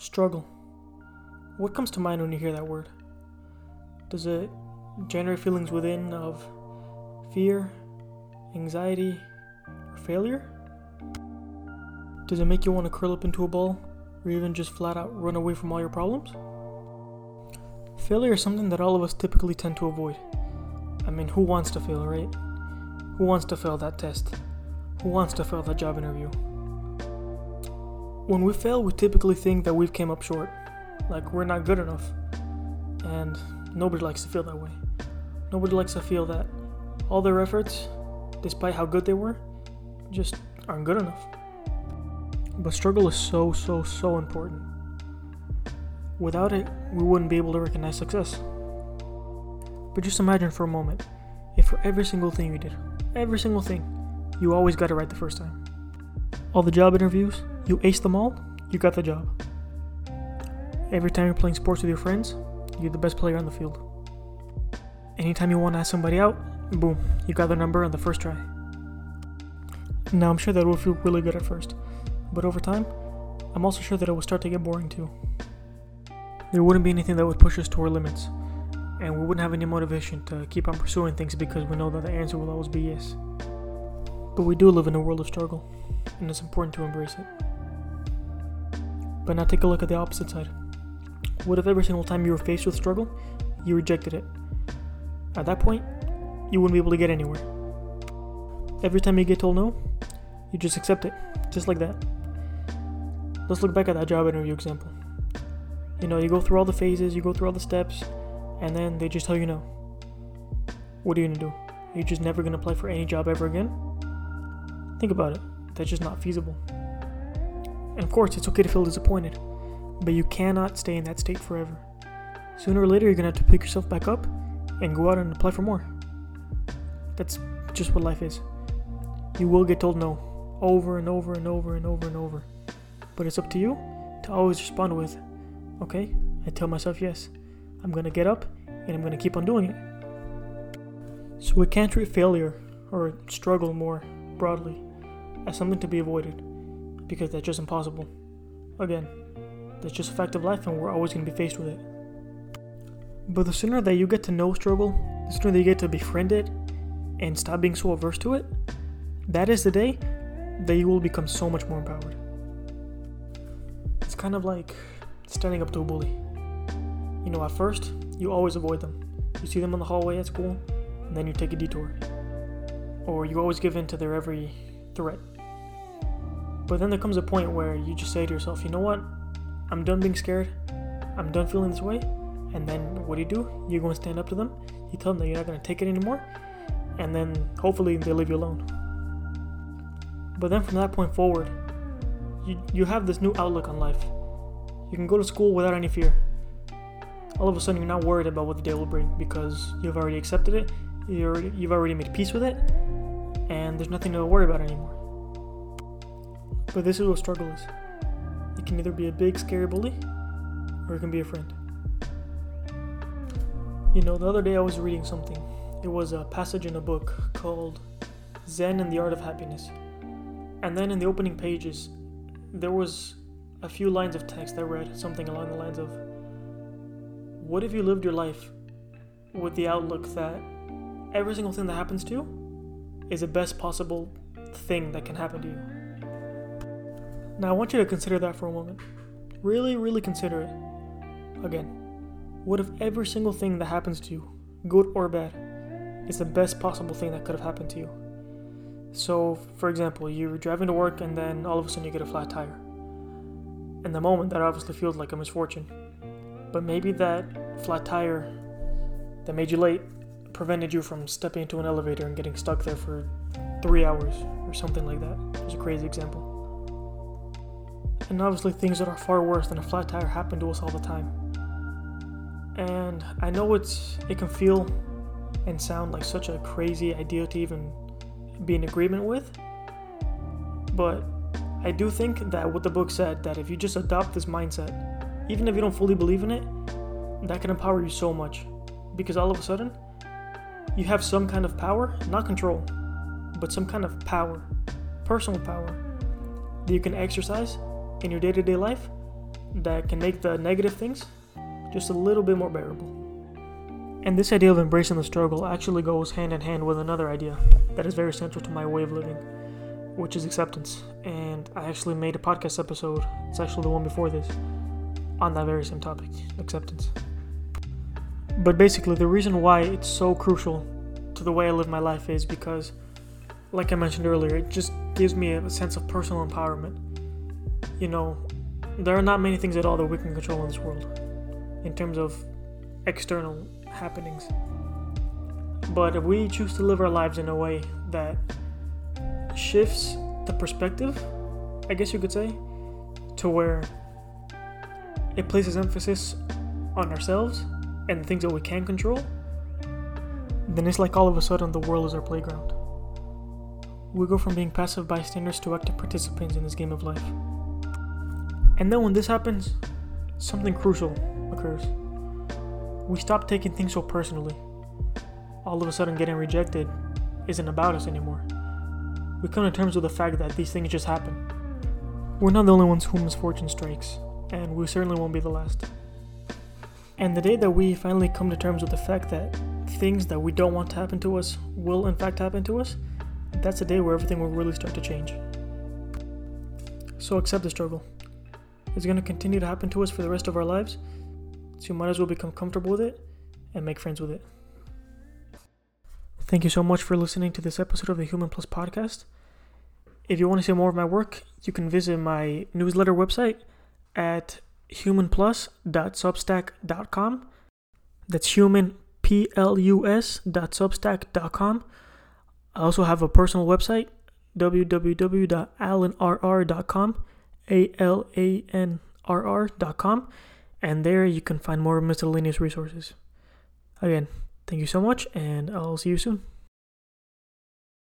Struggle. What comes to mind when you hear that word? Does it generate feelings within of fear, anxiety, or failure? Does it make you want to curl up into a ball, or even just flat out run away from all your problems? Failure is something that all of us typically tend to avoid. I mean, who wants to fail, right? Who wants to fail that test? Who wants to fail that job interview? When we fail, we typically think that we've came up short, like we're not good enough, and nobody likes to feel that way. Nobody likes to feel that all their efforts, despite how good they were, just aren't good enough. But struggle is so important. Without it, we wouldn't be able to recognize success. But just imagine for a moment, if for every single thing you did, every single thing, you always got it right the first time. All the job interviews, you aced them all, you got the job. Every time you're playing sports with your friends, you're the best player on the field. Anytime you want to ask somebody out, boom, you got their number on the first try. Now, I'm sure that it will feel really good at first, but over time, I'm also sure that it will start to get boring too. There wouldn't be anything that would push us to our limits, and we wouldn't have any motivation to keep on pursuing things because we know that the answer will always be yes. But we do live in a world of struggle, and it's important to embrace it. But now take a look at the opposite side. What if every single time you were faced with struggle, you rejected it? At that point, you wouldn't be able to get anywhere. Every time you get told no, you just accept it, just like that. Let's look back at that job interview example. You know, you go through all the phases, you go through all the steps, and then they just tell you no. What are you gonna do? Are you just never gonna apply for any job ever again? Think about it. That's just not feasible. And of course, it's okay to feel disappointed, but you cannot stay in that state forever. Sooner or later, you're gonna have to pick yourself back up and go out and apply for more. That's just what life is. You will get told no over and over and over and over and over, but it's up to you to always respond with, okay, I tell myself yes. I'm gonna get up and I'm gonna keep on doing it. So we can't treat failure or struggle more broadly as something to be avoided, because that's just impossible. Again, that's just a fact of life, and we're always going to be faced with it. But the sooner that you get to know struggle, the sooner that you get to befriend it and stop being so averse to it, that is the day that you will become so much more empowered. It's kind of like standing up to a bully. You know, at first, you always avoid them. You see them in the hallway at school, and then you take a detour. Or you always give in to their every threat. But then there comes a point where you just say to yourself, you know what, I'm done being scared, I'm done feeling this way. And then what do? You go and stand up to them, you tell them that you're not going to take it anymore, and then hopefully they leave you alone. But then from that point forward, you have this new outlook on life. You can go to school without any fear. All of a sudden you're not worried about what the day will bring, because you've already accepted it, you've already made peace with it, and there's nothing to worry about anymore. But this is what struggle is. It can either be a big scary bully, or it can be a friend. You know, the other day I was reading something. It was a passage in a book called Zen and the Art of Happiness. And then in the opening pages, there was a few lines of text that read something along the lines of, what if you lived your life with the outlook that every single thing that happens to you is the best possible thing that can happen to you? Now I want you to consider that for a moment. Really, really consider it. Again, what if every single thing that happens to you, good or bad, is the best possible thing that could have happened to you? So, for example, you're driving to work and then all of a sudden you get a flat tire. In the moment, that obviously feels like a misfortune. But maybe that flat tire that made you late prevented you from stepping into an elevator and getting stuck there for 3 hours or something like that. It's a crazy example. And obviously things that are far worse than a flat tire happen to us all the time. And I know it can feel and sound like such a crazy idea to even be in agreement with, but I do think that what the book said, that if you just adopt this mindset, even if you don't fully believe in it, that can empower you so much, because all of a sudden you have some kind of power, not control, but some kind of power, personal power, that you can exercise in your day-to-day life that can make the negative things just a little bit more bearable. And this idea of embracing the struggle actually goes hand in hand with another idea that is very central to my way of living, which is acceptance. And I actually made a podcast episode, it's actually the one before this, on that very same topic, acceptance. But basically, the reason why it's so crucial to the way I live my life is because, like I mentioned earlier, it just gives me a sense of personal empowerment. You know, there are not many things at all that we can control in this world, in terms of external happenings. But if we choose to live our lives in a way that shifts the perspective, I guess you could say, to where it places emphasis on ourselves and the things that we can control, then it's like all of a sudden the world is our playground. We go from being passive bystanders to active participants in this game of life. And then when this happens, something crucial occurs. We stop taking things so personally. All of a sudden, getting rejected isn't about us anymore. We come to terms with the fact that these things just happen. We're not the only ones whom misfortune strikes, and we certainly won't be the last. And the day that we finally come to terms with the fact that things that we don't want to happen to us will in fact happen to us, that's the day where everything will really start to change. So accept the struggle. It's going to continue to happen to us for the rest of our lives, so you might as well become comfortable with it and make friends with it. Thank you so much for listening to this episode of the Human Plus Podcast. If you want to see more of my work, you can visit my newsletter website at humanplus.substack.com. That's humanplus.substack.com. I also have a personal website, www.alanrr.com, alanrr.com, and there you can find more miscellaneous resources. Again, thank you so much, and I'll see you soon.